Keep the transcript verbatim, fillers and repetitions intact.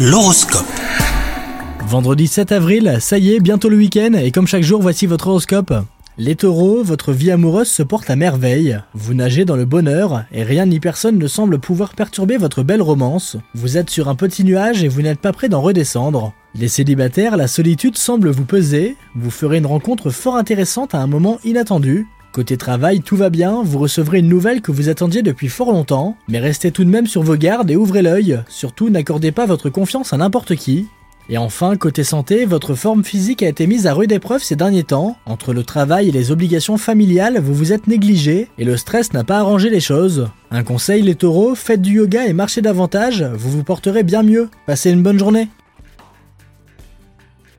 L'horoscope. Vendredi sept avril, ça y est, bientôt le week-end, et comme chaque jour, voici votre horoscope. Les taureaux, votre vie amoureuse se porte à merveille. Vous nagez dans le bonheur, et rien ni personne ne semble pouvoir perturber votre belle romance. Vous êtes sur un petit nuage et vous n'êtes pas prêt d'en redescendre. Les célibataires, la solitude semble vous peser. Vous ferez une rencontre fort intéressante à un moment inattendu. Côté travail, tout va bien, vous recevrez une nouvelle que vous attendiez depuis fort longtemps, mais restez tout de même sur vos gardes et ouvrez l'œil, surtout n'accordez pas votre confiance à n'importe qui. Et enfin, côté santé, votre forme physique a été mise à rude épreuve ces derniers temps, entre le travail et les obligations familiales, vous vous êtes négligé, et le stress n'a pas arrangé les choses. Un conseil les taureaux, faites du yoga et marchez davantage, vous vous porterez bien mieux. Passez une bonne journée.